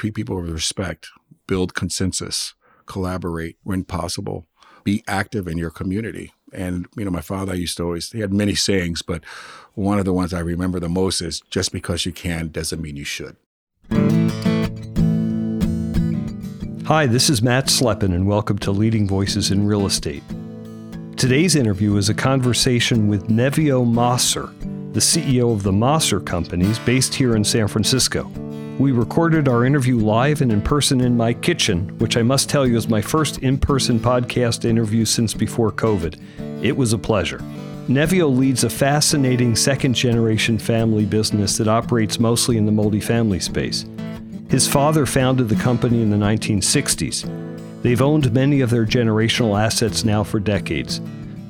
treat people with respect, build consensus, collaborate when possible, be active in your community. And, you know, my father used to always, he had many sayings, but one of the ones I remember the most is, just because you can doesn't mean you should. Hi, this is Matt Sleppen, and welcome to Leading Voices in Real Estate. Today's interview is a conversation with Neveo Mosser, the CEO of the Mosser Companies based here in San Francisco. We recorded our interview live and in person in my kitchen, which I must tell you is my first in-person podcast interview since before COVID. It was a pleasure. Neveo leads a fascinating second-generation family business that operates mostly in the multifamily space. His father founded the company in the 1960s. They've owned many of their generational assets now for decades.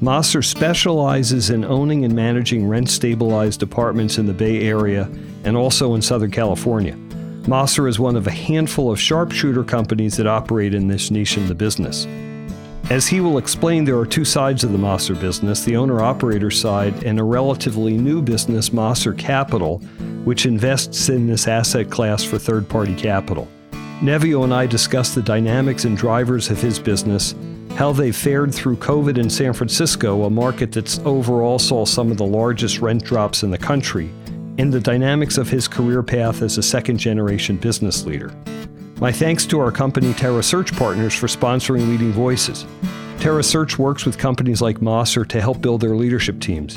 Mosser specializes in owning and managing rent-stabilized apartments in the Bay Area and also in Southern California. Mosser is one of a handful of sharpshooter companies that operate in this niche in the business. As he will explain, there are two sides of the Mosser business, the owner-operator side and a relatively new business, Mosser Capital, which invests in this asset class for third-party capital. Neveo and I discuss the dynamics and drivers of his business, how they fared through COVID in San Francisco, a market that's overall saw some of the largest rent drops in the country, and the dynamics of his career path as a second-generation business leader. My thanks to our company TerraSearch Partners for sponsoring Leading Voices. TerraSearch works with companies like Mosser to help build their leadership teams.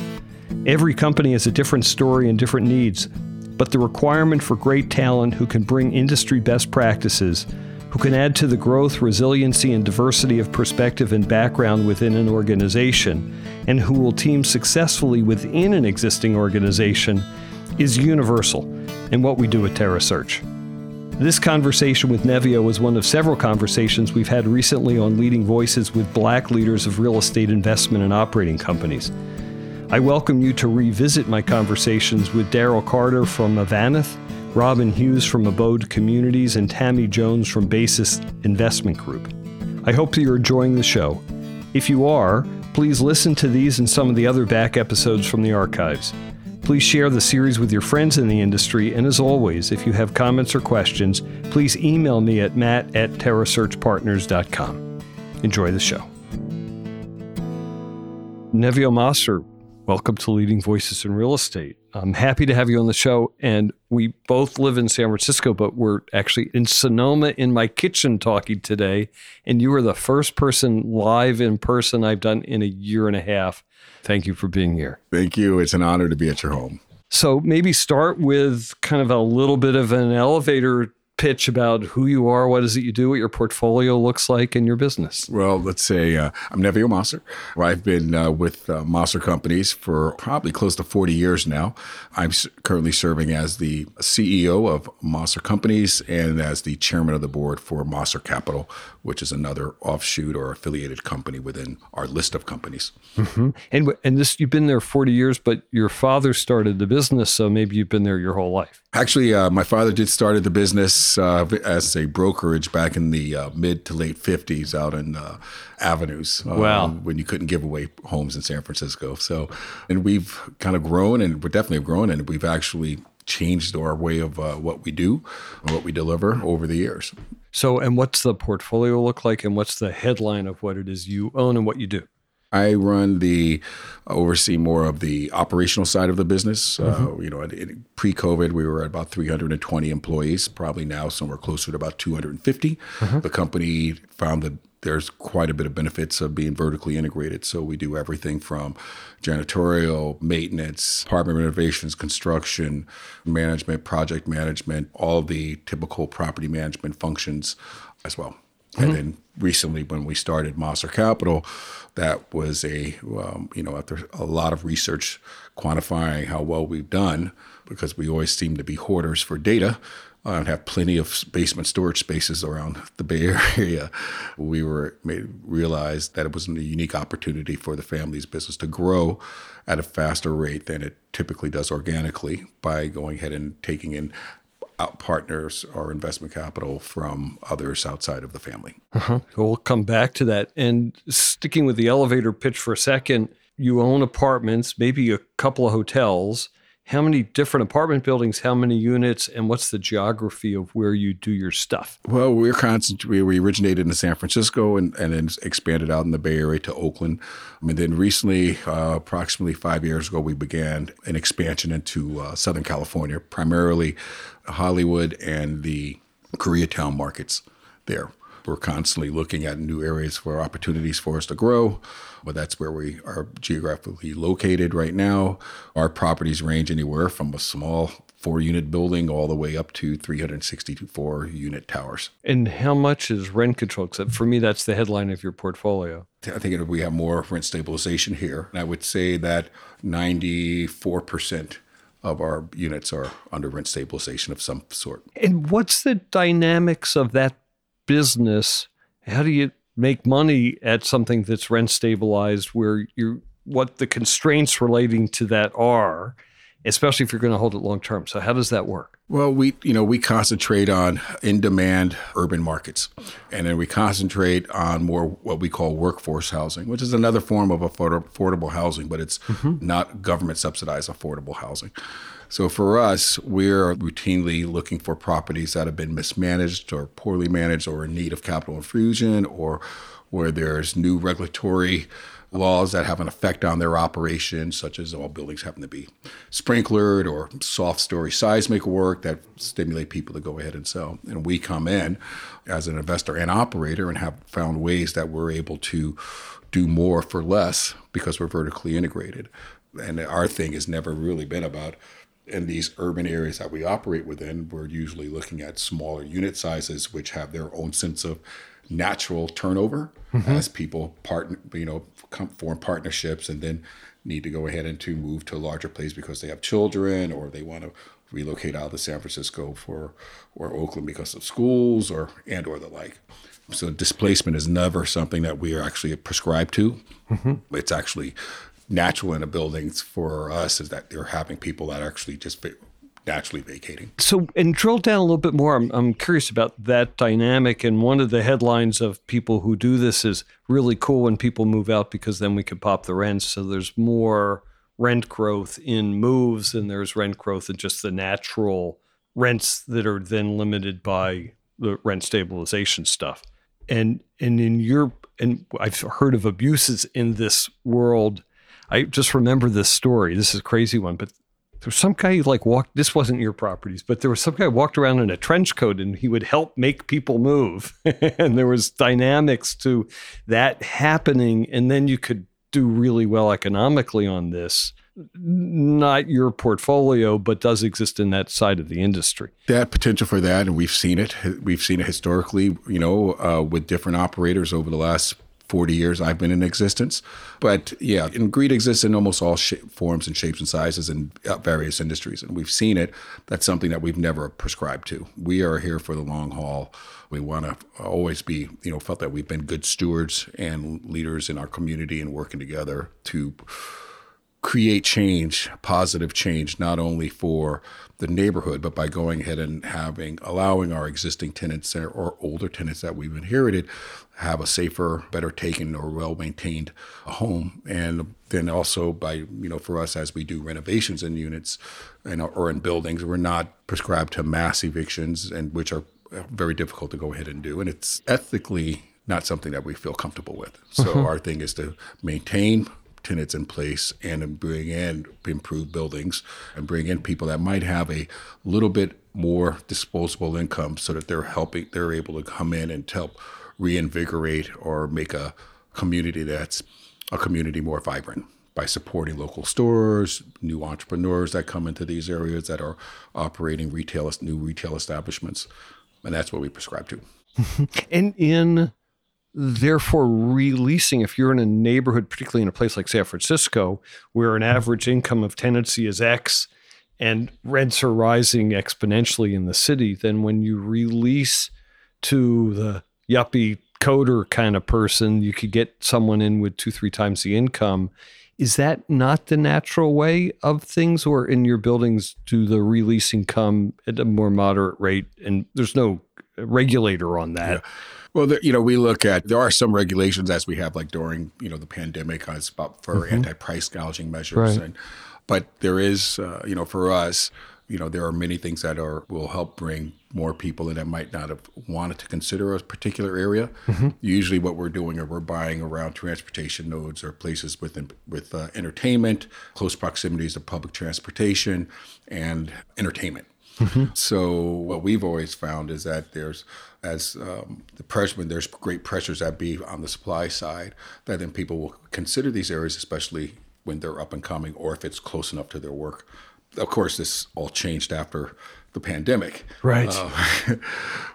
Every company has a different story and different needs, but the requirement for great talent who can bring industry best practices, who can add to the growth, resiliency, and diversity of perspective and background within an organization, and who will team successfully within an existing organization, is universal in what we do at TerraSearch. This conversation with Neveo is one of several conversations we've had recently on Leading Voices with Black leaders of real estate investment and operating companies. I welcome you to revisit my conversations with Daryl Carter from Avaneth, Robin Hughes from Abode Communities, and Tammy Jones from Basis Investment Group. I hope that you're enjoying the show. If you are, please listen to these and some of the other back episodes from the archives. Please share the series with your friends in the industry, and as always, if you have comments or questions, please email me at matt@terrasearchpartners.com. Enjoy the show. Neveo Mosser, welcome to Leading Voices in Real Estate. I'm happy to have you on the show, and we both live in San Francisco, but we're actually in Sonoma in my kitchen talking today, and you were the first person live in person I've done in a year and a half. Thank you for being here. Thank you. It's an honor to be at your home. So maybe start with kind of a little bit of an elevator pitch about who you are, what is it you do, what your portfolio looks like, and your business. Well, let's say I'm Neveo Mosser. I've been with Mosser Companies for probably close to 40 years now. I'm currently serving as the CEO of Mosser Companies and as the chairman of the board for Mosser Capital, which is another offshoot or affiliated company within our list of companies. Mm-hmm. And this, you've been there 40 years, but your father started the business, so maybe you've been there your whole life. Actually, my father did started the business as a brokerage back in the mid to late 50s out in avenues. Wow. When you couldn't give away homes in San Francisco. So, and we've kind of grown, and we definitely have grown, and we've actually changed our way of what we do, what we deliver over the years. So, and what's the portfolio look like, and what's the headline of what it is you own and what you do? I run the oversee more of the operational side of the business. Mm-hmm. You know, pre-COVID, we were at about 320 employees, probably now somewhere closer to about 250. Mm-hmm. The company found that there's quite a bit of benefits of being vertically integrated. So we do everything from janitorial, maintenance, apartment renovations, construction, management, project management, all the typical property management functions as well. Mm-hmm. And then recently when we started Mosser Capital, that was a, after a lot of research quantifying how well we've done, because we always seem to be hoarders for data and have plenty of basement storage spaces around the Bay Area. We realized that it was a unique opportunity for the family's business to grow at a faster rate than it typically does organically by going ahead and taking in out partners or investment capital from others outside of the family. Uh-huh. We'll come back to that. And sticking with the elevator pitch for a second, you own apartments, maybe a couple of hotels, how many different apartment buildings, how many units, and what's the geography of where you do your stuff? Well, we're we originated in San Francisco and then expanded out in the Bay Area to Oakland. And then recently, approximately 5 years ago, we began an expansion into Southern California, primarily Hollywood and the Koreatown markets there. We're constantly looking at new areas for opportunities for us to grow, but that's where we are geographically located right now. Our properties range anywhere from a small 4-unit building all the way up to 364-unit towers. And how much is rent control? Except for me, that's the headline of your portfolio. I think we have more rent stabilization here. And I would say that 94% of our units are under rent stabilization of some sort. And what's the dynamics of that business? How do you make money at something that's rent stabilized, where you, what the constraints relating to that are, especially if you're going to hold it long term? So how does that work? Well, we concentrate on in-demand urban markets, and then we concentrate on more what we call workforce housing, which is another form of affordable housing, but it's not government subsidized affordable housing. So for us, we're routinely looking for properties that have been mismanaged or poorly managed or in need of capital infusion, or where there's new regulatory laws that have an effect on their operation, such as all buildings happen to be sprinklered or soft story seismic work that stimulate people to go ahead and sell. And we come in as an investor and operator and have found ways that we're able to do more for less because we're vertically integrated. And our thing has never really been about, in these urban areas that we operate within, we're usually looking at smaller unit sizes, which have their own sense of natural turnover as people form partnerships and then need to go ahead and to move to a larger place because they have children, or they want to relocate out of San Francisco or Oakland because of schools or the like. So displacement is never something that we are actually prescribed to. It's actually natural in the buildings for us, is that they're having people that are actually just naturally vacating. So, and drill down a little bit more. I'm curious about that dynamic. And one of the headlines of people who do this is really cool when people move out, because then we could pop the rents. So there's more rent growth in moves, and there's rent growth in just the natural rents that are then limited by the rent stabilization stuff. And in Europe, and I've heard of abuses in this world. I just remember this story. This is a crazy one, but there was some guy who walked, this wasn't your properties, but there was some guy who walked around in a trench coat and he would help make people move. And there was dynamics to that happening. And then you could do really well economically on this. Not your portfolio, but does exist in that side of the industry. That potential for that, and we've seen it. We've seen it historically, with different operators over the last 40 years I've been in existence. But yeah, and greed exists in almost all forms and shapes and sizes in various industries. And we've seen it. That's something that we've never prescribed to. We are here for the long haul. We want to always be, felt that we've been good stewards and leaders in our community and working together to create change, positive change, not only for the neighborhood, but by going ahead and allowing our existing tenants or older tenants that we've inherited have a safer, better taken or well-maintained home. And then also by, for us, as we do renovations in units or in buildings, we're not prescribed to mass evictions, and which are very difficult to go ahead and do. And it's ethically not something that we feel comfortable with. So our thing is to maintain tenants in place and bring in improved buildings and bring in people that might have a little bit more disposable income, so that they're able to come in and help reinvigorate or make a community that's a community more vibrant by supporting local stores, new entrepreneurs that come into these areas that are operating new retail establishments. And that's what we prescribe to. And therefore, releasing, if you're in a neighborhood, particularly in a place like San Francisco, where an average income of tenancy is X and rents are rising exponentially in the city, then when you release to the yuppie coder kind of person, you could get someone in with 2-3 times the income. Is that not the natural way of things? Or in your buildings, do the releasing come at a more moderate rate? And there's no regulator on that. Yeah. Well, we look at, there are some regulations as we have during, the pandemic, it's about for anti-price gouging measures. Right. And But there is, for us, there are many things that will help bring more people in that might not have wanted to consider a particular area. Mm-hmm. Usually what we're doing we're buying around transportation nodes or places with entertainment, close proximities to public transportation and entertainment. Mm-hmm. So what we've always found is that there's great pressures that be on the supply side, that then people will consider these areas, especially when they're up and coming or if it's close enough to their work. Of course, this all changed after the pandemic. Right.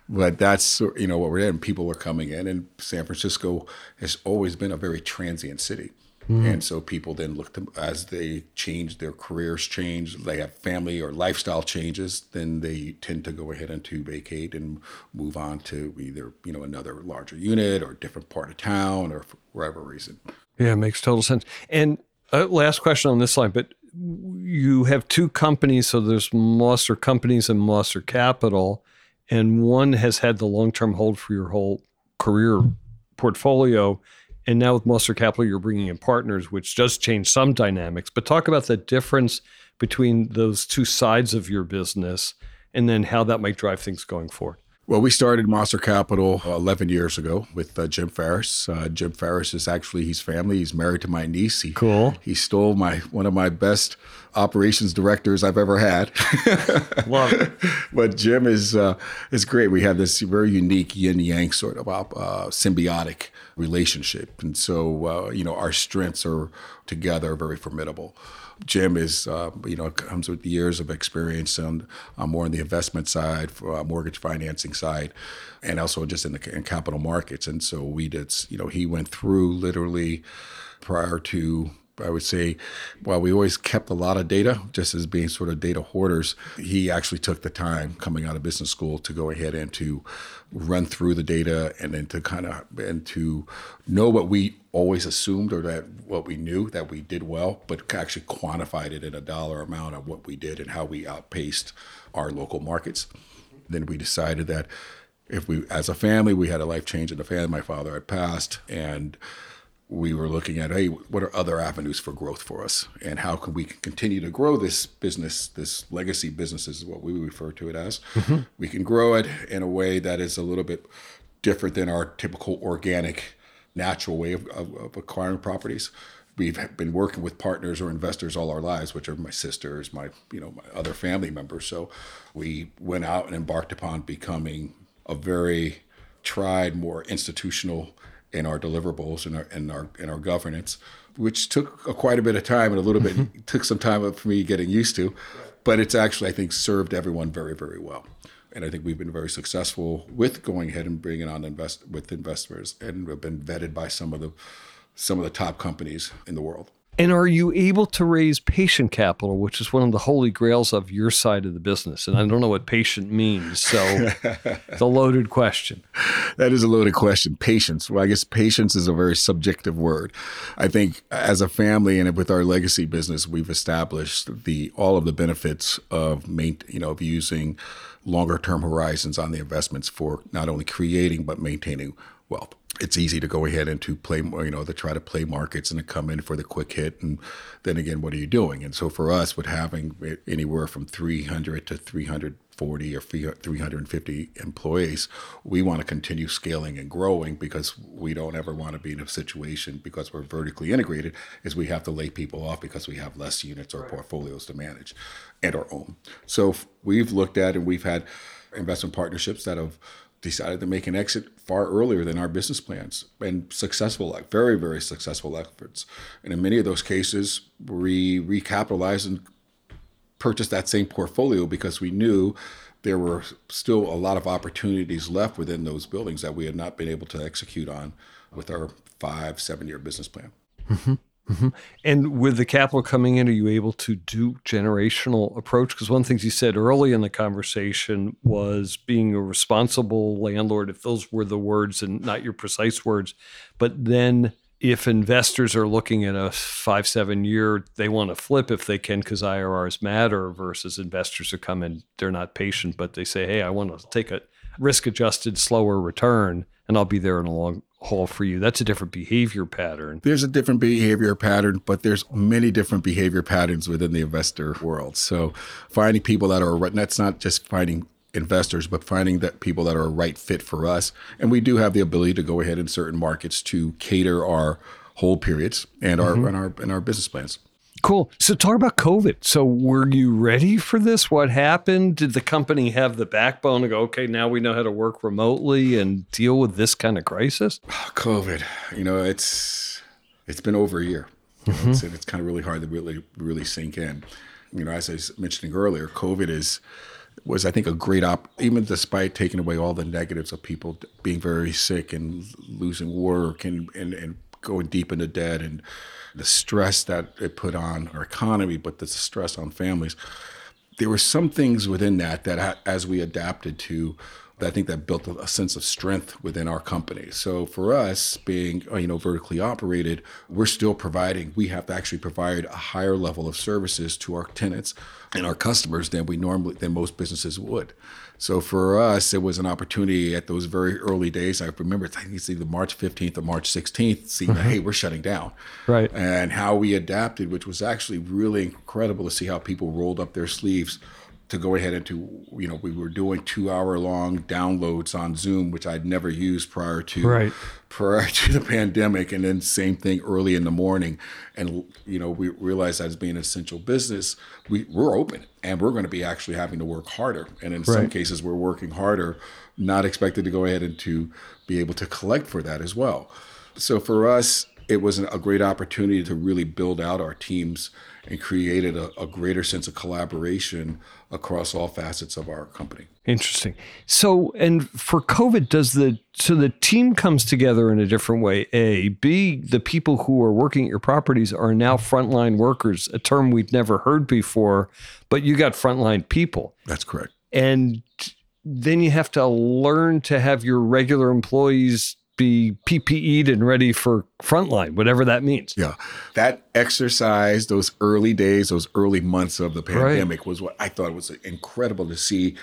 But that's, what we're in. People are coming in, and San Francisco has always been a very transient city. Mm. And so people then look to, as they change, their careers change, they have family or lifestyle changes, then they tend to go ahead and to vacate and move on to either, another larger unit or a different part of town or for whatever reason. Yeah, it makes total sense. And last question on this slide, but you have two companies, so there's Mosser Companies and Mosser Capital, and one has had the long-term hold for your whole career portfolio, and now with Mosser Capital, you're bringing in partners, which does change some dynamics. But talk about the difference between those two sides of your business and then how that might drive things going forward. Well, we started Mosser Capital 11 years ago with Jim Ferris. Jim Ferris is actually his family. He's married to my niece. He stole one of my best operations directors I've ever had. Love it. But Jim is great. We have this very unique yin-yang sort of symbiotic relationship. And so, our strengths are together very formidable. Jim is, comes with years of experience and more on the investment side, mortgage financing side, and also just in capital markets. And so we did, he went through literally prior to, I would say, while we always kept a lot of data, just as being sort of data hoarders, he actually took the time coming out of business school to go ahead and to run through the data and then to know what we always assumed or that what we knew that we did well, but actually quantified it in a dollar amount of what we did and how we outpaced our local markets. Then we decided that if we, as a family, we had a life change in the family. My father had passed, and we were looking at, hey, what are other avenues for growth for us? And how can we continue to grow this business, this legacy business is what we refer to it as. Mm-hmm. We can grow it in a way that is a little bit different than our typical organic, natural way of acquiring properties. We've been working with partners or investors all our lives, which are my sisters, my other family members. So we went out and embarked upon becoming a very tried, more institutional in our deliverables and our governance, which took quite a bit of time and a little mm-hmm. bit took some time for me getting used to, but it's actually I think served everyone very, very well, and I think we've been very successful with going ahead and bringing on investors, and have been vetted by some of the top companies in the world. And are you able to raise patient capital, which is one of the holy grails of your side of the business? And I don't know what patient means, so it's a loaded question. That is a loaded question. Patience. Well, I guess patience is a very subjective word. I think as a family and with our legacy business, we've established all of the benefits of using longer term horizons on the investments for not only creating but maintaining wealth. It's easy to go ahead and to play, to try to play markets and to come in for the quick hit. And then again, what are you doing? And so for us, with having anywhere from 300 to 340 or 350 employees, we want to continue scaling and growing because we don't ever want to be in a situation, because we're vertically integrated, is we have to lay people off because we have less units or portfolios to manage and our own. So we've looked at, and we've had investment partnerships that have decided to make an exit far earlier than our business plans, and successful, very, very successful efforts. And in many of those cases, we recapitalized and purchased that same portfolio because we knew there were still a lot of opportunities left within those buildings that we had not been able to execute on with our 5-7 year business plan. Mm-hmm. Mm-hmm. And with the capital coming in, are you able to do generational approach? Because one of the things you said early in the conversation was being a responsible landlord, if those were the words and not your precise words. But then if investors are looking at a 5-7 year, they want to flip if they can because IRRs matter, versus investors who come in, they're not patient, but they say, hey, I want to take a risk-adjusted, slower return, and I'll be there in a long haul for you. That's a different behavior pattern. There's a different behavior pattern, but there's many different behavior patterns within the investor world. So finding people that are, that's not just finding investors, but finding that people that are a right fit for us. And we do have the ability to go ahead in certain markets to cater our hold periods and our, and our business plans. Cool. So talk about COVID. So were you ready for this? What happened? Did the company have the backbone to go, okay, now we know how to work remotely and deal with this kind of crisis? COVID, you know, it's been over a year. You know, it's kind of really hard to really sink in. You know, as I was mentioning earlier, COVID was I think a great even despite taking away all the negatives of people being very sick and losing work and going deep into debt and the stress that it put on our economy, but the stress on families. There were some things within that as we adapted to, I think that built a sense of strength within our company. So for us being, vertically operated, we're still providing, we have to actually provide a higher level of services to our tenants and our customers than most businesses would. So for us, it was an opportunity at those very early days. I remember, I think it's either March 15th or March 16th, seeing that, hey, we're shutting down. Right. And how we adapted, which was actually really incredible to see how people rolled up their sleeves to go ahead and to, we were doing 2-hour-long downloads on Zoom, which I'd never used prior to the pandemic. And then same thing early in the morning. And, we realized as being an essential business, we're open and we're going to be actually having to work harder. And in some cases, we're working harder, not expected to go ahead and to be able to collect for that as well. So for us, it was a great opportunity to really build out our teams and created a greater sense of collaboration across all facets of our company. Interesting. So, and for COVID, so the team comes together in a different way, A. B, the people who are working at your properties are now frontline workers, a term we'd never heard before, but you got frontline people. That's correct. And then you have to learn to have your regular employees be PPE'd and ready for frontline, whatever that means. Yeah. That exercise, those early days, those early months of the pandemic was what I thought was incredible to see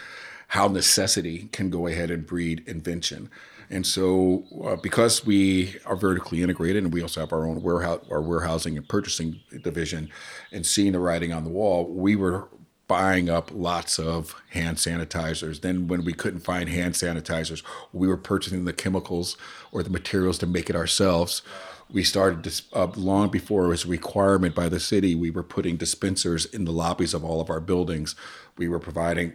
how necessity can go ahead and breed invention. And so because we are vertically integrated and we also have our own warehousing and purchasing division and seeing the writing on the wall, we were buying up lots of hand sanitizers. Then when we couldn't find hand sanitizers, we were purchasing the chemicals or the materials to make it ourselves. We started this long before it was a requirement by the city. We were putting dispensers in the lobbies of all of our buildings. We were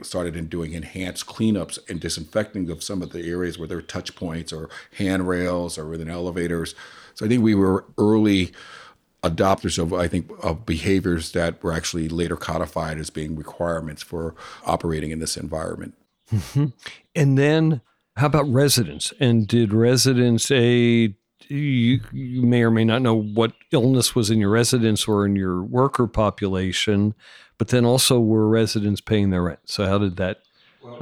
started doing enhanced cleanups and disinfecting of some of the areas where there were touch points or handrails or within elevators. So I think we were early adopters of behaviors that were actually later codified as being requirements for operating in this environment. Mm-hmm. And then how about residents? And did residents, you may or may not know what illness was in your residents or in your worker population, but then also were residents paying their rent? So how did that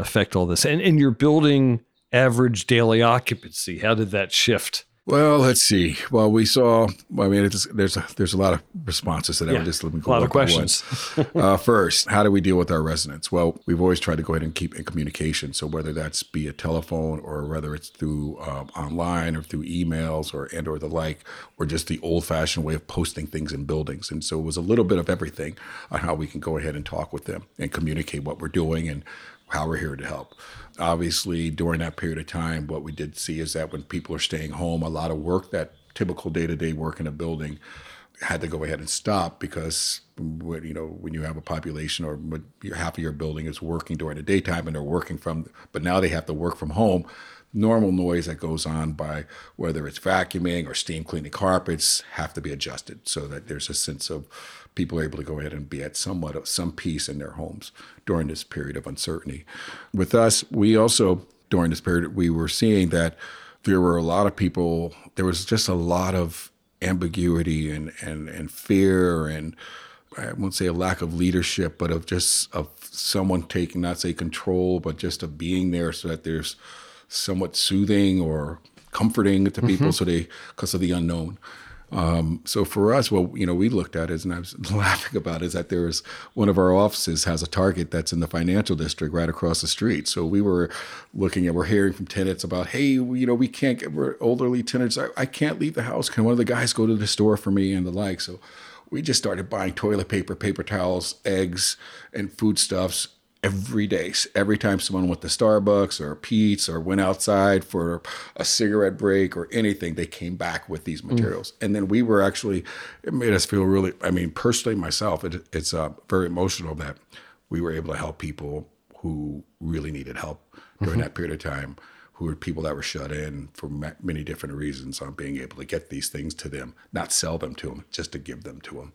affect all this? And your building average daily occupancy, how did that shift? Well, let's see. Well, we saw, there's a lot of responses to that. Yeah, let me go a lot of questions. First, how do we deal with our residents? Well, we've always tried to go ahead and keep in communication. So whether that's be a telephone or whether it's through online or through emails or the like, or just the old fashioned way of posting things in buildings. And so it was a little bit of everything on how we can go ahead and talk with them and communicate what we're doing and how we're here to help. Obviously, during that period of time, what we did see is that when people are staying home, a lot of work, that typical day-to-day work in a building, had to go ahead and stop because when you have a population or half of your building is working during the daytime and they're but now they have to work from home. Normal noise that goes on by whether it's vacuuming or steam cleaning carpets have to be adjusted so that there's a sense of people able to go ahead and be at somewhat of some peace in their homes during this period of uncertainty. With us, we also, during this period, we were seeing that there were a lot of people, there was just a lot of ambiguity and fear and I won't say a lack of leadership, but of someone taking, not say control, but just of being there so that there's somewhat soothing or comforting to people because of the unknown. So for us, what we looked at is, and I was laughing about, is that there is one of our offices has a Target that's in the financial district right across the street. So we were looking at, we're hearing from tenants about, hey, we can't get, we're elderly tenants. I can't leave the house. Can one of the guys go to the store for me and the like? So we just started buying toilet paper, paper towels, eggs, and foodstuffs every day. Every time someone went to Starbucks or Pete's or went outside for a cigarette break or anything, they came back with these materials. And then we were actually, it made us feel really, I mean, personally, myself, it's very emotional that we were able to help people who really needed help during that period of time, who were people that were shut in for many different reasons, on being able to get these things to them, not sell them to them, just to give them to them.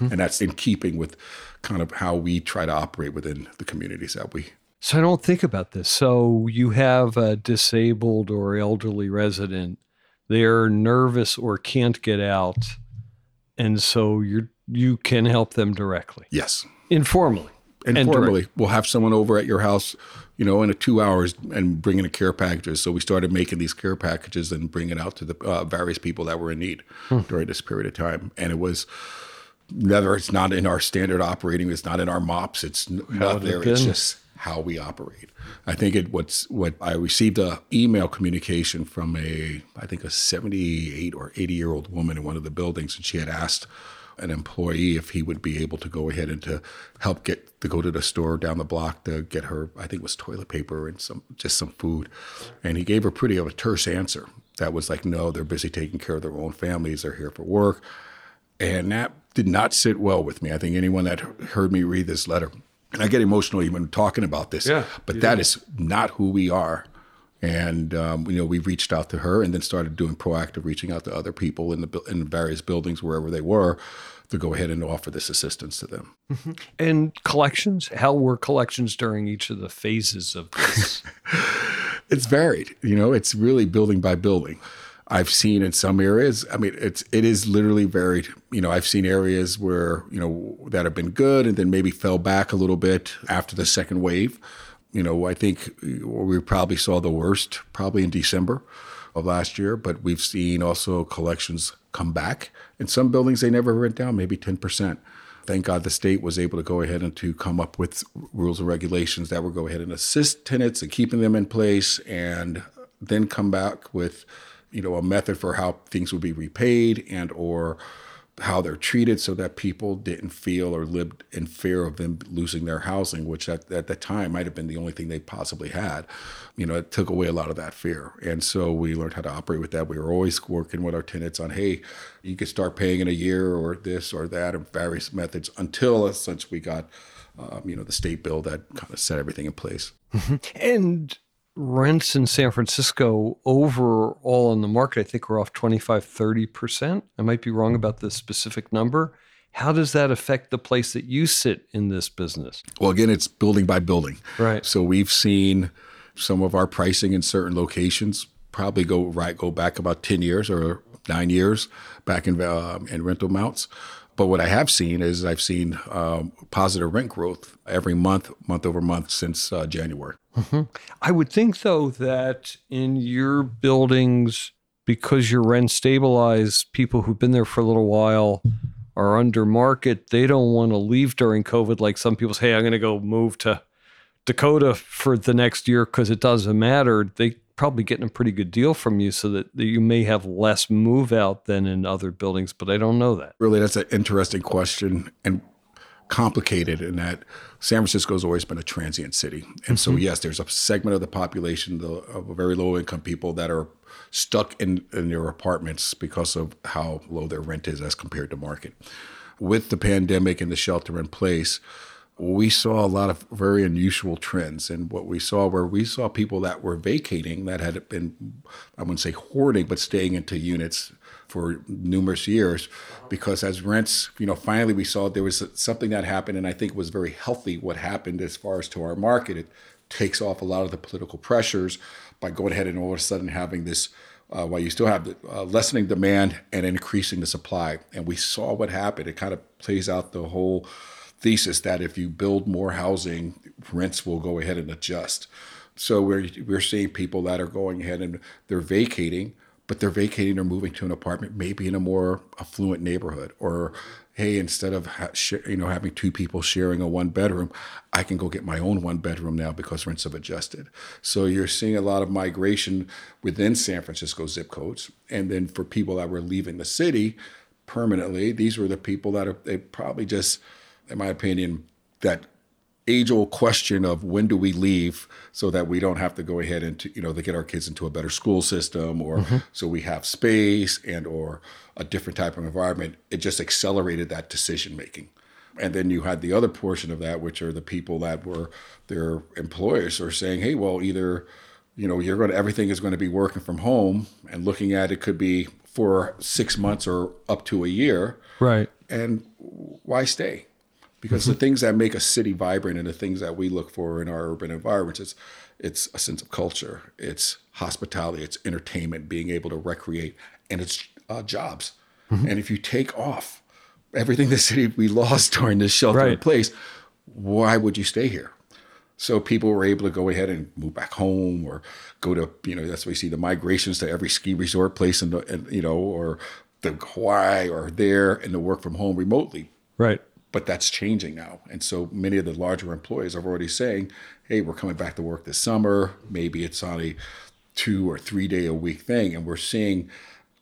And that's in keeping with kind of how we try to operate within the communities that we. So I don't think about this. So you have a disabled or elderly resident, they're nervous or can't get out. And so you can help them directly. Yes. Informally. Informally, we'll have someone over at your house, in 2 hours and bring in a care packages. So we started making these care packages and bring it out to the various people that were in need during this period of time. And it was never, it's not in our standard operating, it's not in our MOPS, it's not there, it's just how we operate. I think I received a email communication from a 78 or 80-year-old woman in one of the buildings, and she had asked an employee if he would be able to go ahead and to help get to go to the store down the block to get her, I think it was toilet paper and some food. And he gave her pretty of a terse answer that was like, no, they're busy taking care of their own families. They're here for work. And that did not sit well with me. I think anyone that heard me read this letter, and I get emotional even talking about this, but that is not who we are. And, we reached out to her and then started doing proactive reaching out to other people in various buildings, wherever they were, to go ahead and offer this assistance to them. And collections? How were collections during each of the phases of this? It's varied. It's really building by building. I've seen in some areas, it is literally varied. I've seen areas where, that have been good and then maybe fell back a little bit after the second wave. I think we probably saw the worst probably in December of last year, but we've seen also collections come back. In some buildings, they never went down, maybe 10%. Thank God the state was able to go ahead and to come up with rules and regulations that would go ahead and assist tenants in keeping them in place, and then come back with, a method for how things would be repaid and or how they're treated, so that people didn't feel or lived in fear of them losing their housing, which at the time might have been the only thing they possibly had. It took away a lot of that fear. And so we learned how to operate with that. We were always working with our tenants on, hey, you can start paying in a year or this or that, or various methods, until since we got, the state bill that kind of set everything in place. And rents in San Francisco overall in the market, I think we're off 25-30%. I might be wrong about the specific number. How does that affect the place that you sit in this business? Well, again, it's building by building. Right. So we've seen some of our pricing in certain locations probably go back about 10 years or 9 years back in rental amounts. But what I have seen is I've seen positive rent growth every month over month since January. I would think, though, that in your buildings, because your rent stabilized, people who've been there for a little while are under market. They don't want to leave during COVID. Like some people say, hey, I'm going to go move to Dakota for the next year because it doesn't matter. They probably getting a pretty good deal from you, so that you may have less move out than in other buildings, but I don't know that. Really, that's an interesting question and complicated, in that San Francisco has always been a transient city. And so, yes, there's a segment of the population of very low income people that are stuck in their apartments because of how low their rent is as compared to market. With the pandemic and the shelter in place, we saw a lot of very unusual trends. And what we saw were people that were vacating, that had been, I wouldn't say hoarding, but staying into units for numerous years, because as rents, finally we saw there was something that happened, and I think was very healthy what happened as far as to our market. It takes off a lot of the political pressures by going ahead and all of a sudden having this, while you still have the lessening demand and increasing the supply. And we saw what happened. It kind of plays out the whole thesis that if you build more housing, rents will go ahead and adjust. So we're seeing people that are going ahead and they're vacating, but they're vacating or moving to an apartment, maybe in a more affluent neighborhood. Or, hey, instead of having two people sharing a one bedroom, I can go get my own one bedroom now because rents have adjusted. So you're seeing a lot of migration within San Francisco zip codes. And then for people that were leaving the city permanently, these were the people that are, they probably just, in my opinion, that age-old question of when do we leave so that we don't have to go ahead and, to get our kids into a better school system or so we have space and or a different type of environment. It just accelerated that decision-making. And then you had the other portion of that, which are the people that were their employers are saying, hey, well, either, you're going to, everything is going to be working from home and looking at it could be for 6 months or up to a year. Right. And why stay? Because the things that make a city vibrant and the things that we look for in our urban environments, it's a sense of culture, it's hospitality, it's entertainment, being able to recreate, and it's jobs. Mm-hmm. And if you take off everything the city we lost during this shelter in place, why would you stay here? So people were able to go ahead and move back home or go to, that's where you see the migrations to every ski resort place or the Hawaii or there and to work from home remotely. Right. But that's changing now. And so many of the larger employers are already saying, hey, we're coming back to work this summer. Maybe it's on a 2 or 3 day a week thing. And we're seeing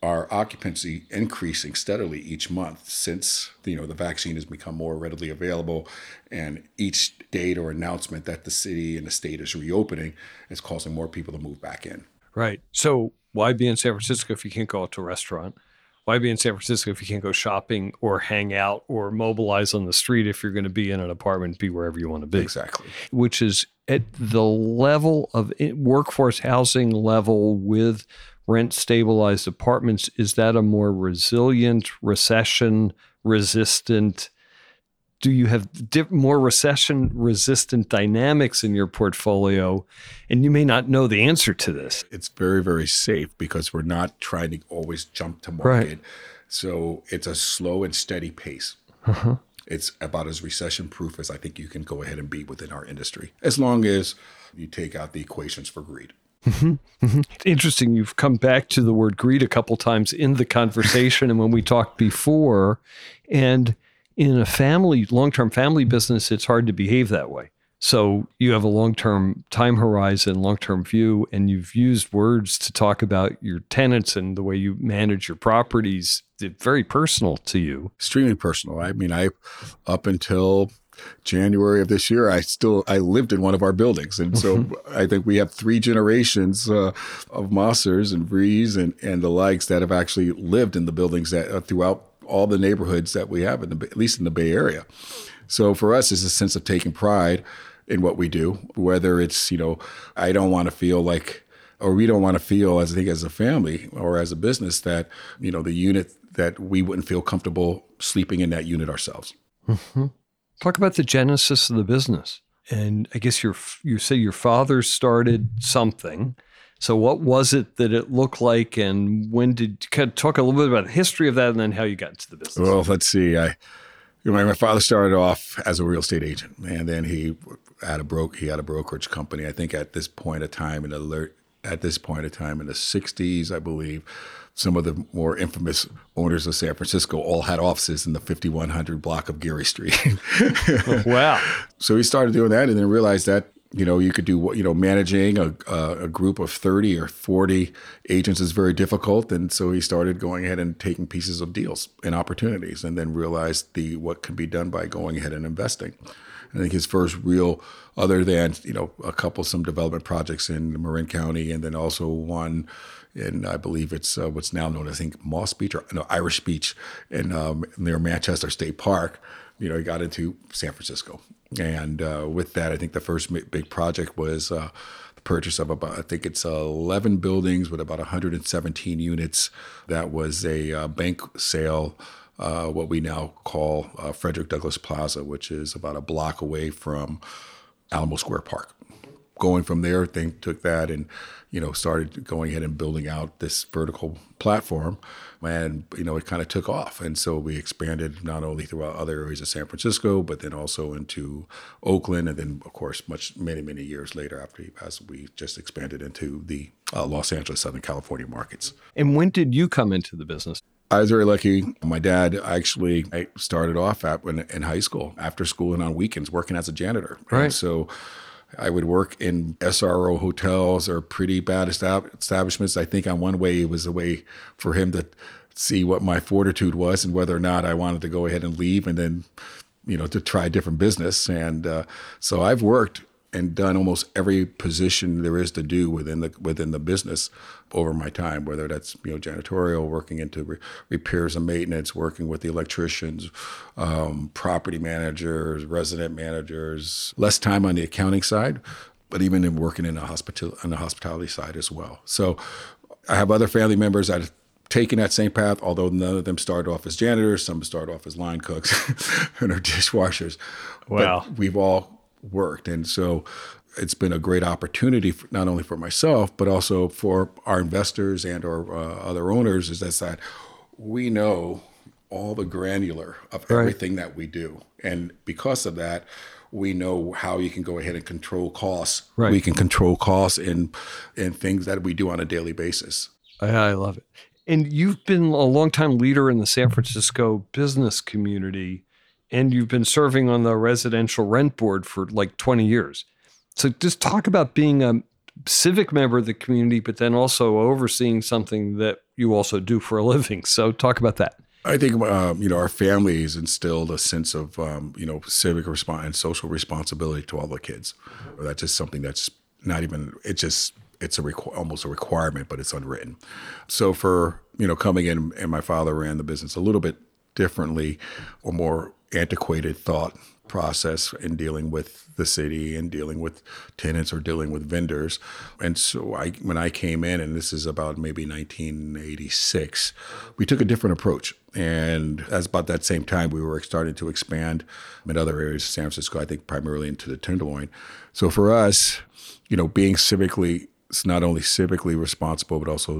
our occupancy increasing steadily each month since, the vaccine has become more readily available. And each date or announcement that the city and the state is reopening is causing more people to move back in. Right. So why be in San Francisco if you can't go out to a restaurant? Why be in San Francisco if you can't go shopping or hang out or mobilize on the street if you're going to be in an apartment, be wherever you want to be? Exactly. Which is at the level of workforce housing level with rent-stabilized apartments, is that a more resilient, recession-resistant? Do you have more recession-resistant dynamics in your portfolio? And you may not know the answer to this. It's very, very safe because we're not trying to always jump to market. Right. So it's a slow and steady pace. Uh-huh. It's about as recession-proof as I think you can go ahead and be within our industry, as long as you take out the equations for greed. Mm-hmm. Mm-hmm. Interesting. You've come back to the word greed a couple times in the conversation and when we talked before. And in a family, long-term family business, it's hard to behave that way. So you have a long-term time horizon, long-term view, and you've used words to talk about your tenants and the way you manage your properties. It's very personal to you. Extremely personal. I mean, up until January of this year, I lived in one of our buildings. And so I think we have three generations of Mossers and Vries and the likes that have actually lived in the buildings that throughout all the neighborhoods that we have, at least in the Bay Area. So for us, it's a sense of taking pride in what we do, whether it's, I don't want to feel like, or we don't want to feel, as I think as a family or as a business, that, the unit that we wouldn't feel comfortable sleeping in that unit ourselves. Mm-hmm. Talk about the genesis of the business. And I guess you say your father started something. So what was it that it looked like, and when did you talk a little bit about the history of that and then how you got into the business? Well, let's see. My father started off as a real estate agent, and then he had a brokerage company. I think at this point of time in the 60s, I believe, some of the more infamous owners of San Francisco all had offices in the 5100 block of Geary Street. Wow. So he started doing that and then realized that you could do managing a group of 30 or 40 agents is very difficult. And so he started going ahead and taking pieces of deals and opportunities, and then realized what could be done by going ahead and investing. I think his first real, other than, some development projects in Marin County, and then also one in, I believe it's what's now known as, I think, Moss Beach or Irish Beach near Manchester State Park. He got into San Francisco. And with that, I think the first big project was the purchase of about, I think it's 11 buildings with about 117 units. That was a bank sale, what we now call Frederick Douglass Plaza, which is about a block away from Alamo Square Park. going from there, they took that and, you know, started going ahead and building out this vertical platform. And, you know, it kind of took off. And so we expanded not only throughout other areas of San Francisco, but then also into Oakland. And then, of course, many years later after he passed, we just expanded into the Los Angeles, Southern California markets. And when did you come into the business? I was very lucky. My dad I started off in high school, after school and on weekends, working as a janitor. Right. And so I would work in SRO hotels or pretty bad establishments. I think on one way, it was a way for him to see what my fortitude was and whether or not I wanted to go ahead and leave and then, you know, to try a different business. And so I've worked and done almost every position there is to do within the business over my time, whether that's, you know, janitorial, working into repairs and maintenance, working with the electricians, property managers, resident managers, less time on the accounting side, but even in working in on the hospitality side as well. So I have other family members that taking that same path, although none of them started off as janitors, some started off as line cooks and are dishwashers. Wow. But we've all worked. And so it's been a great opportunity for, not only for myself, but also for our investors and our other owners is that we know all the granular of everything that we do. And because of that, we know how you can go ahead and control costs. Right. We can control costs in things that we do on a daily basis. I love it. And you've been a longtime leader in the San Francisco business community. And you've been serving on the residential rent board for like 20 years. So just talk about being a civic member of the community, but then also overseeing something that you also do for a living. So talk about that. I think, you know, our families instilled a sense of, you know, civic and social responsibility to all the kids. That's just something that's not even, it's almost a requirement, but it's unwritten. So for, you know, coming in, and my father ran the business a little bit differently or more antiquated thought process in dealing with the city and dealing with tenants or dealing with vendors. And so when I came in, and this is about maybe 1986, we took a different approach. And as about that same time, we were starting to expand in other areas of San Francisco, I think primarily into the Tenderloin. So for us, you know, being civically, it's not only civically responsible, but also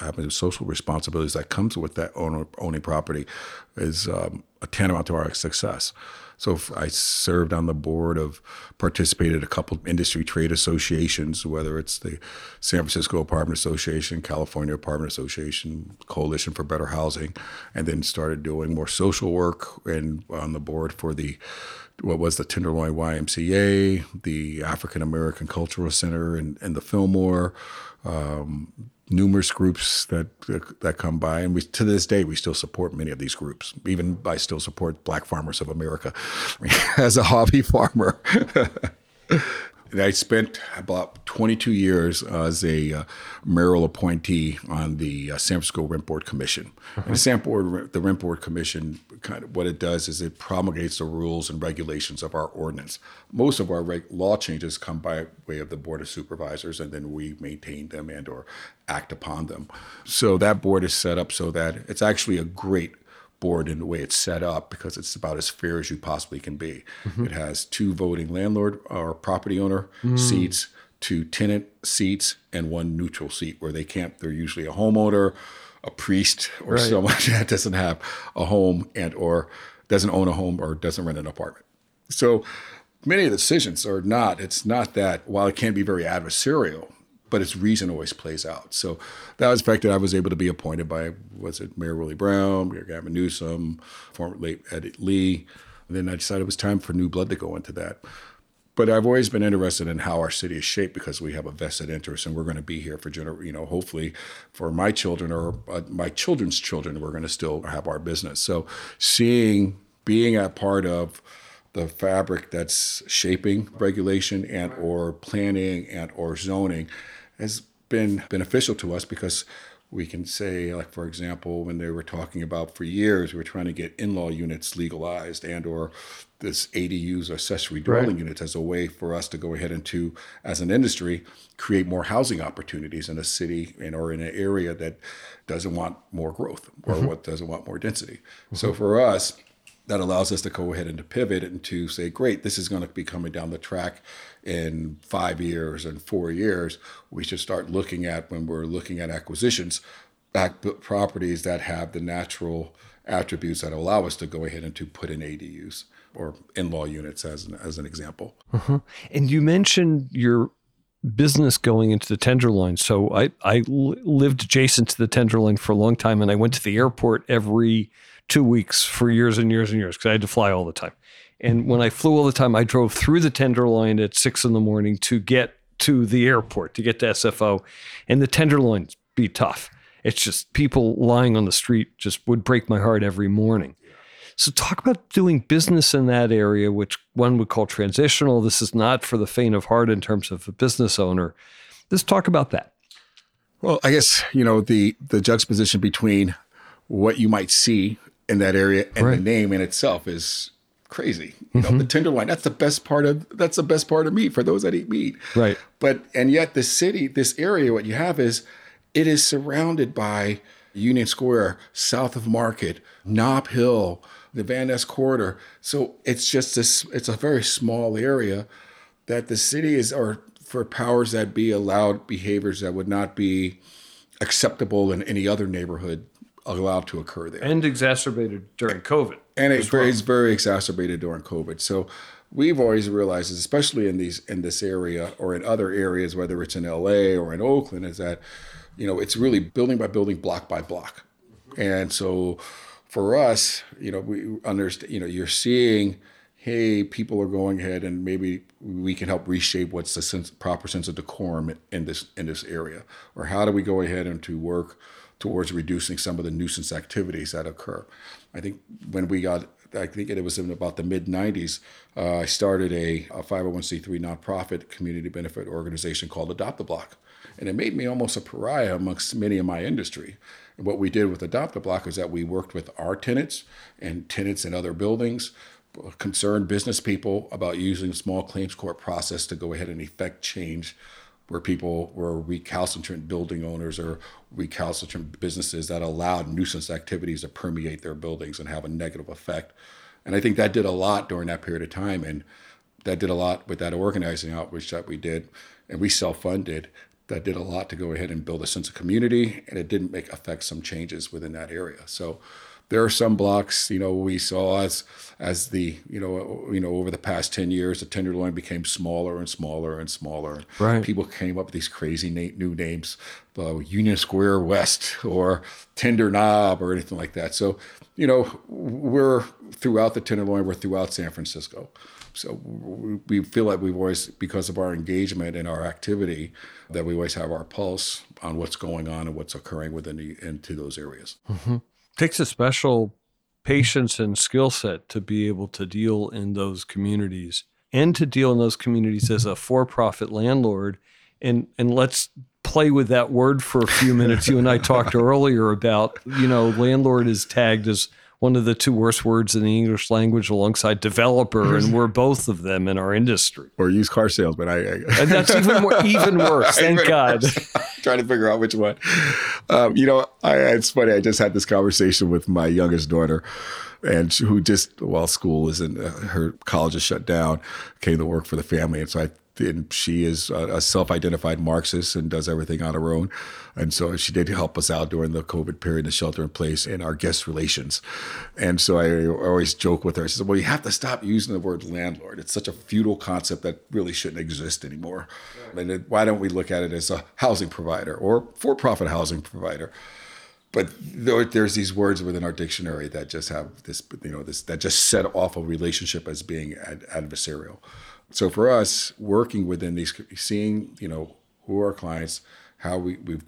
having social responsibilities that comes with that owning property is tantamount to our success. So I served on the board of, participated in a couple of industry trade associations, whether it's the San Francisco Apartment Association, California Apartment Association, Coalition for Better Housing, and then started doing more social work and on the board for what was the Tenderloin YMCA, the African American Cultural Center, and the Fillmore, numerous groups that come by. And to this day, we still support many of these groups. Even I still support Black Farmers of America as a hobby farmer. And I spent about 22 years as a mayoral appointee on the San Francisco Rent Board Commission. Uh-huh. And the Rent Board Commission, kind of what it does is it promulgates the rules and regulations of our ordinance. Most of our law changes come by way of the Board of Supervisors, and then we maintain them and or act upon them. So that board is set up so that it's actually a great board in the way it's set up, because it's about as fair as you possibly can be. Mm-hmm. It has 2 voting landlord or property owner seats, 2 tenant seats, and 1 neutral seat where they're usually a homeowner, a priest, or someone that doesn't have a home and or doesn't own a home or doesn't rent an apartment. So many of the decisions it's not that, while it can be very adversarial, but its reason always plays out. So that was the fact that I was able to be appointed by, Mayor Willie Brown, Mayor Gavin Newsom, former late Eddie Lee. And then I decided it was time for new blood to go into that. But I've always been interested in how our city is shaped, because we have a vested interest, and we're going to be here for, you know, hopefully for my children or my children's children, we're going to still have our business. So being a part of the fabric that's shaping regulation and or planning and or zoning has been beneficial to us, because we can say, like, for example, when they were talking about for years, we were trying to get in-law units legalized and or this ADUs, accessory dwelling units, as a way for us to go ahead and to, as an industry, create more housing opportunities in a city and or in an area that doesn't want more growth or what doesn't want more density. Mm-hmm. So for us, that allows us to go ahead and to pivot and to say, great, this is going to be coming down the track in 5 years and 4 years. We should start looking at, when we're looking at acquisitions, properties that have the natural attributes that allow us to go ahead and to put in ADUs or in-law units as an example. Uh-huh. And you mentioned your business going into the Tenderloin. So I lived adjacent to the Tenderloin for a long time, and I went to the airport every 2 weeks for years and years and years because I had to fly all the time. And when I flew all the time, I drove through the Tenderloin at 6 a.m. to get to the airport, to get to SFO. And the Tenderloin be tough. It's just people lying on the street just would break my heart every morning. So talk about doing business in that area, which one would call transitional. This is not for the faint of heart in terms of a business owner. Let's talk about that. Well, I guess, the juxtaposition between what you might see in that area and right. The name in itself is crazy. Mm-hmm. The Tenderloin, that's the best part of meat for those that eat meat. Right. But, and yet the city, this area, what you have is it is surrounded by Union Square, south of Market, Nob Hill, the Van Ness corridor. So it's just this, it's a very small area that the city is, or for powers that be, allowed behaviors that would not be acceptable in any other neighborhood allowed to occur there. And exacerbated during COVID. And it's very exacerbated during COVID. So we've always realized, especially in this area or in other areas, whether it's in LA or in Oakland, is that, it's really building by building, block by block. And so for us, we understand, you're seeing, hey, people are going ahead and maybe we can help reshape what's the proper sense of decorum in this area, or how do we go ahead and to work towards reducing some of the nuisance activities that occur. I think it was in about the mid-90s, I started a 501c3 nonprofit community benefit organization called Adopt the Block. And it made me almost a pariah amongst many in my industry. And what we did with Adopt a Block is that we worked with our tenants in other buildings, concerned business people, about using the small claims court process to go ahead and effect change where people were recalcitrant building owners or recalcitrant businesses that allowed nuisance activities to permeate their buildings and have a negative effect. And I think that did a lot during that period of time. And that did a lot with that organizing outreach that we did, and we self-funded. That did a lot to go ahead and build a sense of community, and it didn't affect some changes within that area. So there are some blocks, we saw as the, over the past 10 years, the Tenderloin became smaller and smaller and smaller. Right. People came up with these crazy new names, Union Square West or Tender Knob or anything like that. So, we're throughout the Tenderloin, we're throughout San Francisco. So we feel like we've always, because of our engagement and our activity, that we always have our pulse on what's going on and what's occurring within into those areas. Mm-hmm. Takes a special patience and skill set to be able to deal in those communities, and to deal in those communities as a for-profit landlord. And let's play with that word for a few minutes. You and I talked earlier about, landlord is tagged as one of the two worst words in the English language alongside developer, and we're both of them in our industry. Or used car salesman. And that's even worse, thank God. Trying to figure out which one. It's funny, I just had this conversation with my youngest daughter, and who just, while school is in, her college is shut down, came to work for the family. And so she is a self-identified Marxist and does everything on her own. And so she did help us out during the COVID period, the shelter in place, and our guest relations. And so I always joke with her. I said, well, you have to stop using the word landlord. It's such a feudal concept that really shouldn't exist anymore. Yeah. And why don't we look at it as a housing provider or for-profit housing provider? But there's these words within our dictionary that just have this, that just set off a relationship as being adversarial. So for us, working within these, seeing, who are our clients, how we've,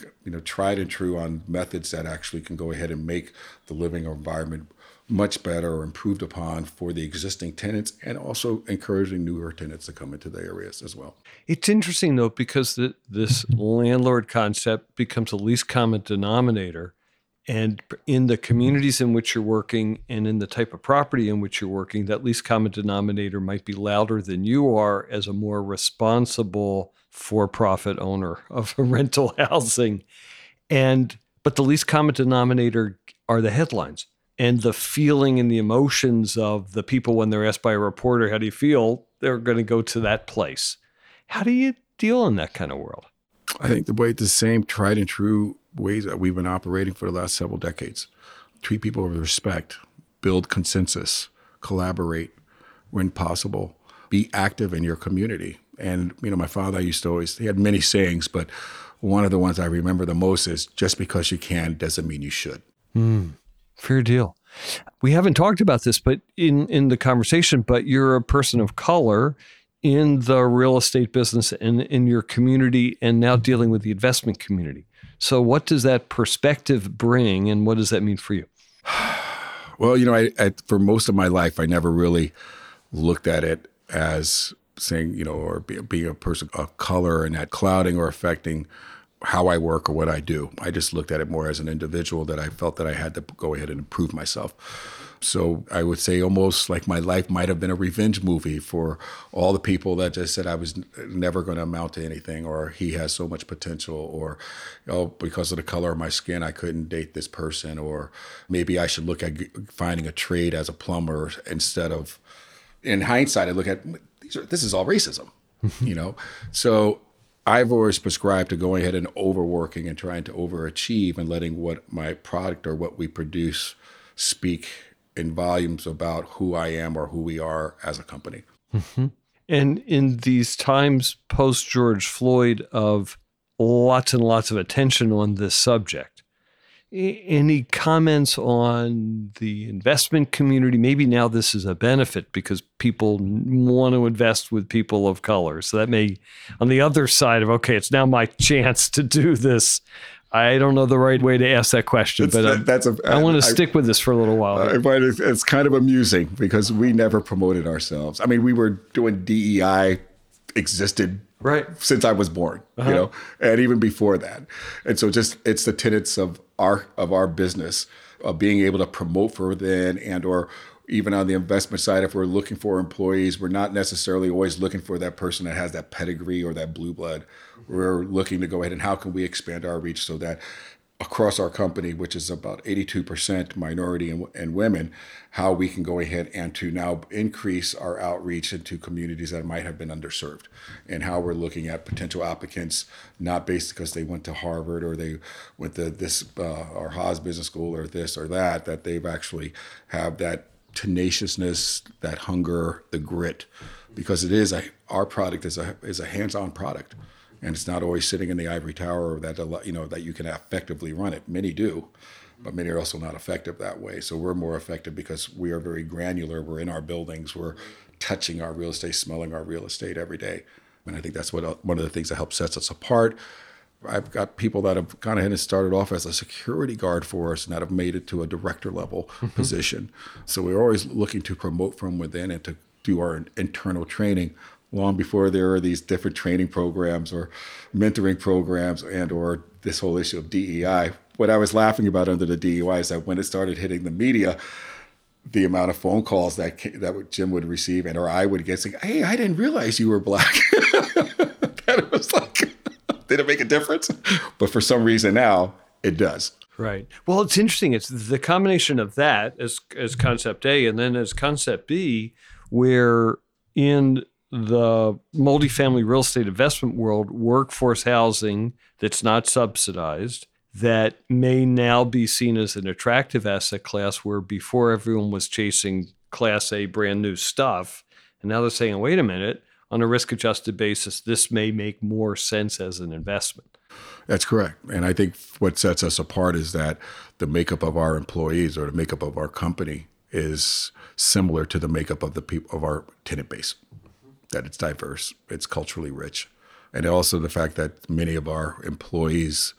tried and true on methods that actually can go ahead and make the living environment much better or improved upon for the existing tenants, and also encouraging newer tenants to come into the areas as well. It's interesting, though, because this landlord concept becomes the least common denominator. And in the communities in which you're working and in the type of property in which you're working, that least common denominator might be louder than you are as a more responsible for-profit owner of rental housing. But the least common denominator are the headlines. and the feeling and the emotions of the people when they're asked by a reporter, how do you feel? They're going to go to that place. How do you deal in that kind of world? I think the way, the same tried and true ways that we've been operating for the last several decades. Treat people with respect, build consensus, collaborate when possible, be active in your community. And, you know, my father used to always, he had many sayings, but one of the ones I remember the most is just because you can doesn't mean you should. Fair deal. We haven't talked about this, but in the conversation, but you're a person of color in the real estate business and in your community and now dealing with the investment community. So what does that perspective bring and what does that mean for you? Well, you know, I for most of my life, I never really looked at it as saying, you know, or being a person of color and that clouding or affecting how I work or what I do. I just looked at it more as an individual that I felt that I had to go ahead and improve myself. So I would say almost like my life might have been a revenge movie for all the people that just said I was never going to amount to anything, or he has so much potential, or, oh, because of the color of my skin, I couldn't date this person, or maybe I should look at finding a trade as a plumber instead of, in hindsight, I look at, this is all racism, you know? So I've always prescribed to going ahead and overworking and trying to overachieve and letting what my product or what we produce speak in volumes about who I am or who we are as a company. And in these times post-George Floyd of lots and lots of attention on this subject, any comments on the investment community? Maybe now this is a benefit because people want to invest with people of color. So that may, on the other side of, okay, it's now my chance to do this. I don't know the right way to ask that question, I want to stick with this for a little while. It's kind of amusing because we never promoted ourselves. I mean, we were doing DEI existed right since I was born, you know, and even before that. And so just it's the tenets of our business of being able to promote for within, and or even on the investment side, if we're looking for employees, we're not necessarily always looking for that person that has that pedigree or that blue blood. We're looking to go ahead and how can we expand our reach so that across our company, which is about 82% minority and women, how we can go ahead and to now increase our outreach into communities that might have been underserved, and how we're looking at potential applicants, not based because they went to Harvard or they went to this or Haas Business School or this or that, that they've actually have that tenaciousness, that hunger, the grit, because it is our product is a hands-on product, and it's not always sitting in the ivory tower that you know that you can effectively run it. Many do, but many are also not effective that way. So we're more effective because we are very granular. We're in our buildings. We're touching our real estate, smelling our real estate every day, and I think that's what one of the things that helps sets us apart. I've got people that have gone ahead and started off as a security guard for us and that have made it to a director level position. So we're always looking to promote from within and to do our internal training long before there are these different training programs or mentoring programs and or this whole issue of DEI. What I was laughing about under the DEI is that when it started hitting the media, the amount of phone calls that Jim would receive and or I would get saying, hey, I didn't realize you were black. That it was like... Did it make a difference? But for some reason now, it does. Right. Well, it's interesting. It's the combination of that as concept A and then as concept B, where in the multifamily real estate investment world, workforce housing that's not subsidized, that may now be seen as an attractive asset class, where before everyone was chasing Class A brand new stuff. And now they're saying, wait a minute, on a risk-adjusted basis, this may make more sense as an investment. That's correct. And I think what sets us apart is that the makeup of our employees or the makeup of our company is similar to the makeup of the people of our tenant base, that it's diverse, it's culturally rich. And also the fact that many of our employees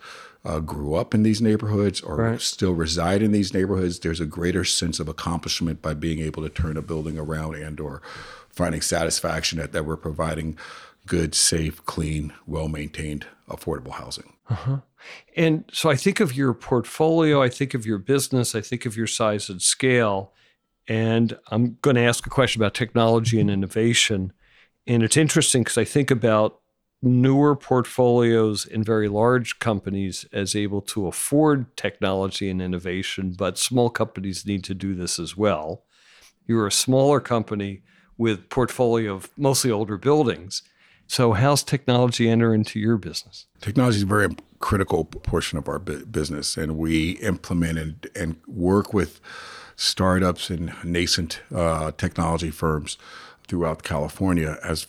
grew up in these neighborhoods or still reside in these neighborhoods, there's a greater sense of accomplishment by being able to turn a building around and or finding satisfaction that we're providing good, safe, clean, well-maintained, affordable housing. And so I think of your portfolio, I think of your business, I think of your size and scale, and I'm going to ask a question about technology and innovation. And it's interesting because I think about newer portfolios in very large companies as able to afford technology and innovation, but small companies need to do this as well. You're a smaller company with a portfolio of mostly older buildings. So how's technology enter into your business? Technology is a very critical portion of our business, and we implement and work with startups and nascent technology firms throughout California as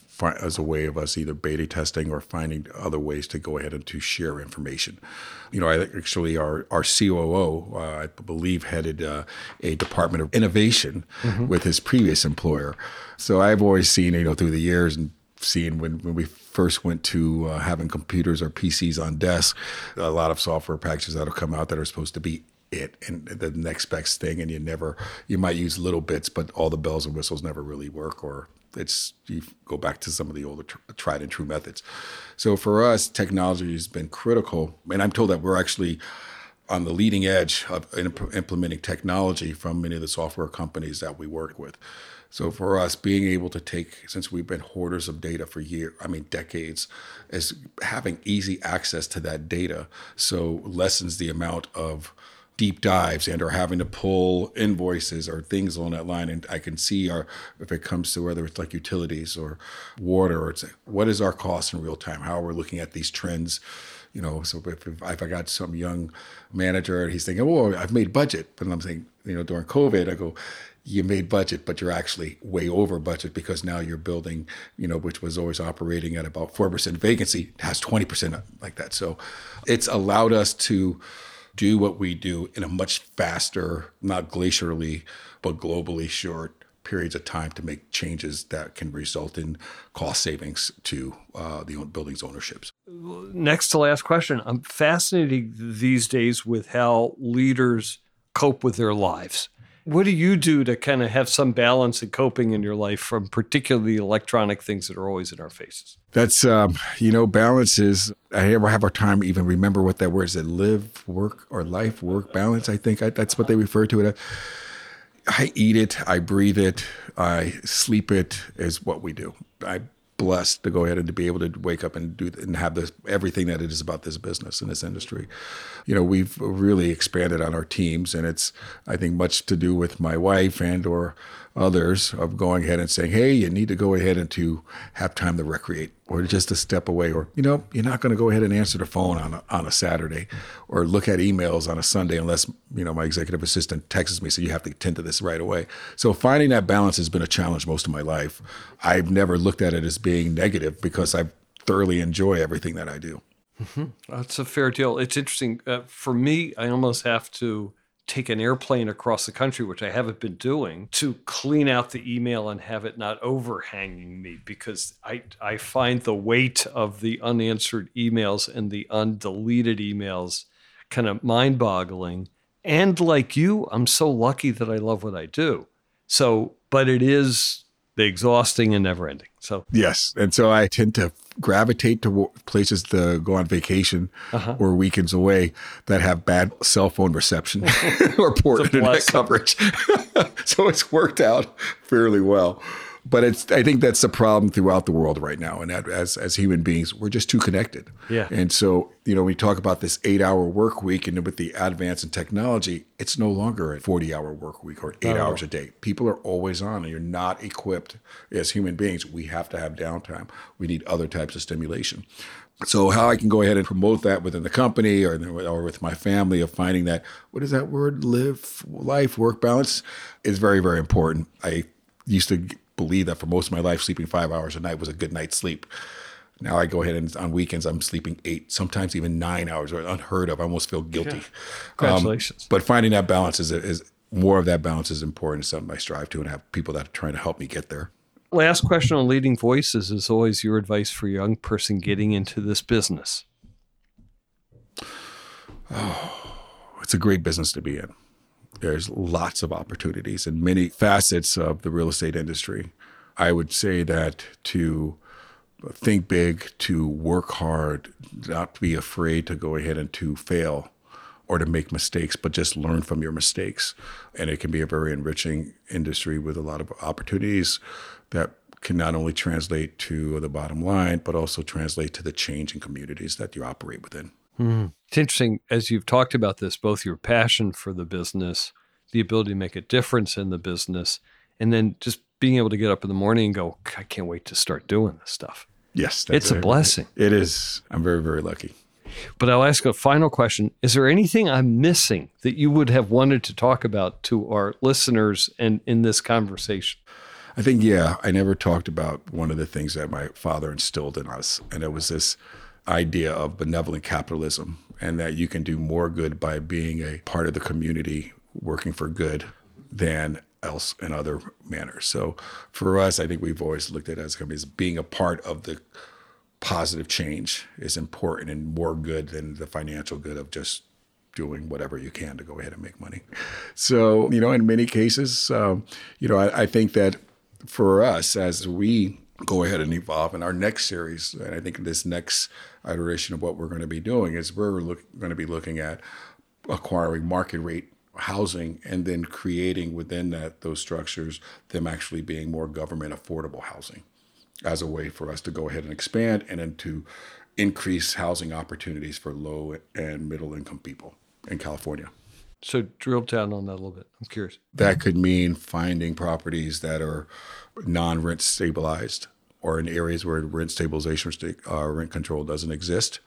a way of us either beta testing or finding other ways to go ahead and to share information. You know, I actually our COO, I believe, headed a department of innovation with his previous employer. So I've always seen, you know, through the years and seeing when we first went to having computers or PCs on desks, a lot of software packages that'll come out that are supposed to be it and the next best thing, and you might use little bits, but all the bells and whistles never really work, or you go back to some of the older tried and true methods. So for us, technology has been critical, and I'm told that we're actually on the leading edge of implementing technology from many of the software companies that we work with. So for us, being able to take, since we've been hoarders of data for decades, is having easy access to that data, so lessens the amount of deep dives and are having to pull invoices or things along that line. And I can see if it comes to whether it's like utilities or water, or it's like, what is our cost in real time? How are we looking at these trends? You know, so if I got some young manager and he's thinking, oh, I've made budget. But I'm saying, you know, during COVID, I go, you made budget, but you're actually way over budget, because now your building, you know, which was always operating at about 4% vacancy, has 20% like that. So it's allowed us to do what we do in a much faster, not glacially, but globally short periods of time to make changes that can result in cost savings to the building's ownerships. Next to last question. I'm fascinated these days with how leaders cope with their lives. What do you do to kind of have some balance and coping in your life from particularly electronic things that are always in our faces? That's, you know, balance is, I never have a time even remember what that word is. It live, work, or life, work, balance, I think. That's what they refer to it as. I eat it, I breathe it, I sleep it is what we do. I'm blessed to go ahead and to be able to wake up and do and have this everything that it is about this business and this industry. You know, we've really expanded on our teams, and it's, I think, much to do with my wife and or others of going ahead and saying, hey, you need to go ahead and to have time to recreate, or just to step away, or, you know, you're not going to go ahead and answer the phone on a Saturday or look at emails on a Sunday unless, you know, my executive assistant texts me, so you have to tend to this right away. So finding that balance has been a challenge most of my life. I've never looked at it as being negative, because I thoroughly enjoy everything that I do. Mm-hmm. That's a fair deal. It's interesting. For me, I almost have to take an airplane across the country, which I haven't been doing, to clean out the email and have it not overhanging me, because I find the weight of the unanswered emails and the undeleted emails kind of mind-boggling. And like you, I'm so lucky that I love what I do. So, but it is exhausting and never-ending. So yes, and so I tend to gravitate to places to go on vacation or weekends away that have bad cell phone reception or poor internet coverage. So it's worked out fairly well. But I think that's the problem throughout the world right now. And as human beings, we're just too connected. Yeah. And so, you know, we talk about this 8-hour work week, and with the advance in technology, it's no longer a 40-hour work week or 8 hours a day. People are always on, and you're not equipped as human beings. We have to have downtime. We need other types of stimulation. So how I can go ahead and promote that within the company or with my family, of finding that, what is that word, live, life, work balance, is very, very important. I used to believe that for most of my life, sleeping 5 hours a night was a good night's sleep. Now I go ahead and on weekends, I'm sleeping 8, sometimes even 9 hours, or unheard of. I almost feel guilty. Yeah. Congratulations. But finding that balance is more of that balance is important. It's something I strive to, and have people that are trying to help me get there. Last question on Leading Voices is always your advice for a young person getting into this business. Oh, it's a great business to be in. There's lots of opportunities in many facets of the real estate industry. I would say that to think big, to work hard, not be afraid to go ahead and to fail or to make mistakes, but just learn from your mistakes. And it can be a very enriching industry with a lot of opportunities that can not only translate to the bottom line, but also translate to the change in communities that you operate within. Mm. It's interesting, as you've talked about this, both your passion for the business, the ability to make a difference in the business, and then just being able to get up in the morning and go, I can't wait to start doing this stuff. Yes. It's a blessing. It is. I'm very, very lucky. But I'll ask a final question. Is there anything I'm missing that you would have wanted to talk about to our listeners and in this conversation? I think, yeah, I never talked about one of the things that my father instilled in us, and it was this idea of benevolent capitalism, and that you can do more good by being a part of the community, working for good, than else in other manners. So for us, I think we've always looked at it as companies, being a part of the positive change is important and more good than the financial good of just doing whatever you can to go ahead and make money. So, you know, in many cases, I think that for us, as we go ahead and evolve in our next series, and I think this next iteration of what we're going to be doing is we're going to be looking at acquiring market rate housing and then creating within that those structures, them actually being more government affordable housing as a way for us to go ahead and expand and then to increase housing opportunities for low and middle income people in California. So drill down on that a little bit. I'm curious. That could mean finding properties that are non-rent stabilized or in areas where rent stabilization or rent control doesn't exist,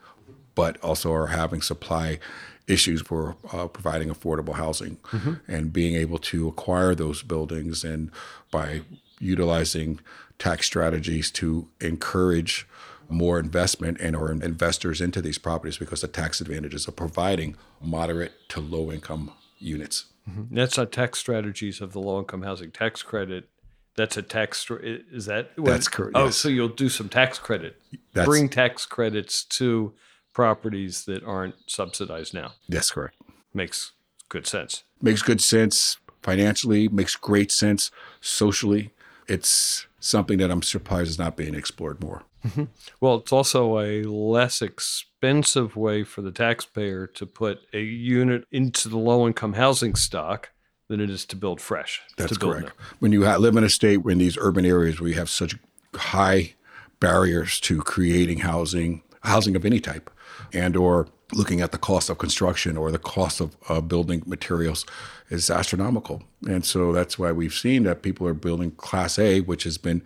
but also are having supply issues for providing affordable housing, mm-hmm. and being able to acquire those buildings and by utilizing tax strategies to encourage more investment and or investors into these properties because the tax advantages of providing moderate to low income units. Mm-hmm. That's not tax strategies of the low income housing tax credit. That's a tax, is that? That's correct. Oh, yes. So you'll do some tax credit. Bring tax credits to properties that aren't subsidized now. That's correct. Makes good sense. Makes good sense financially, makes great sense socially. It's something that I'm surprised is not being explored more. Mm-hmm. Well, it's also a less expensive way for the taxpayer to put a unit into the low-income housing stock than it is to build fresh. That's correct. When you live in a state, in these urban areas where you have such high barriers to creating housing of any type, and or looking at the cost of construction or the cost of building materials is astronomical. And so that's why we've seen that people are building Class A, which has been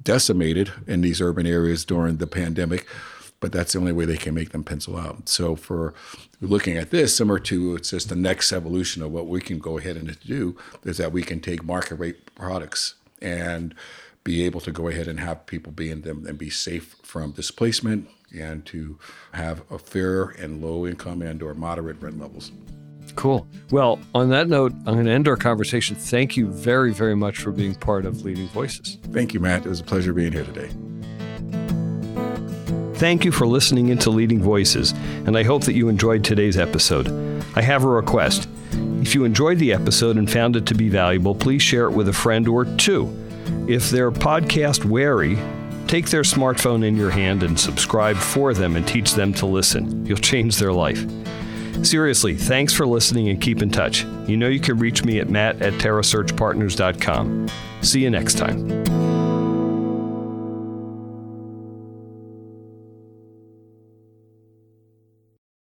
decimated in these urban areas during the pandemic, but that's the only way they can make them pencil out. So for looking at this, similar to it's just the next evolution of what we can go ahead and do is that we can take market rate products and be able to go ahead and have people be in them and be safe from displacement, and to have a fair and low income and or moderate rent levels. Cool. Well, on that note, I'm going to end our conversation. Thank you very, very much for being part of Leading Voices. Thank you, Matt. It was a pleasure being here today. Thank you for listening into Leading Voices, and I hope that you enjoyed today's episode. I have a request. If you enjoyed the episode and found it to be valuable, please share it with a friend or two. If they're podcast wary, take their smartphone in your hand and subscribe for them and teach them to listen. You'll change their life. Seriously, thanks for listening and keep in touch. You know you can reach me at matt@terrasearchpartners.com. See you next time.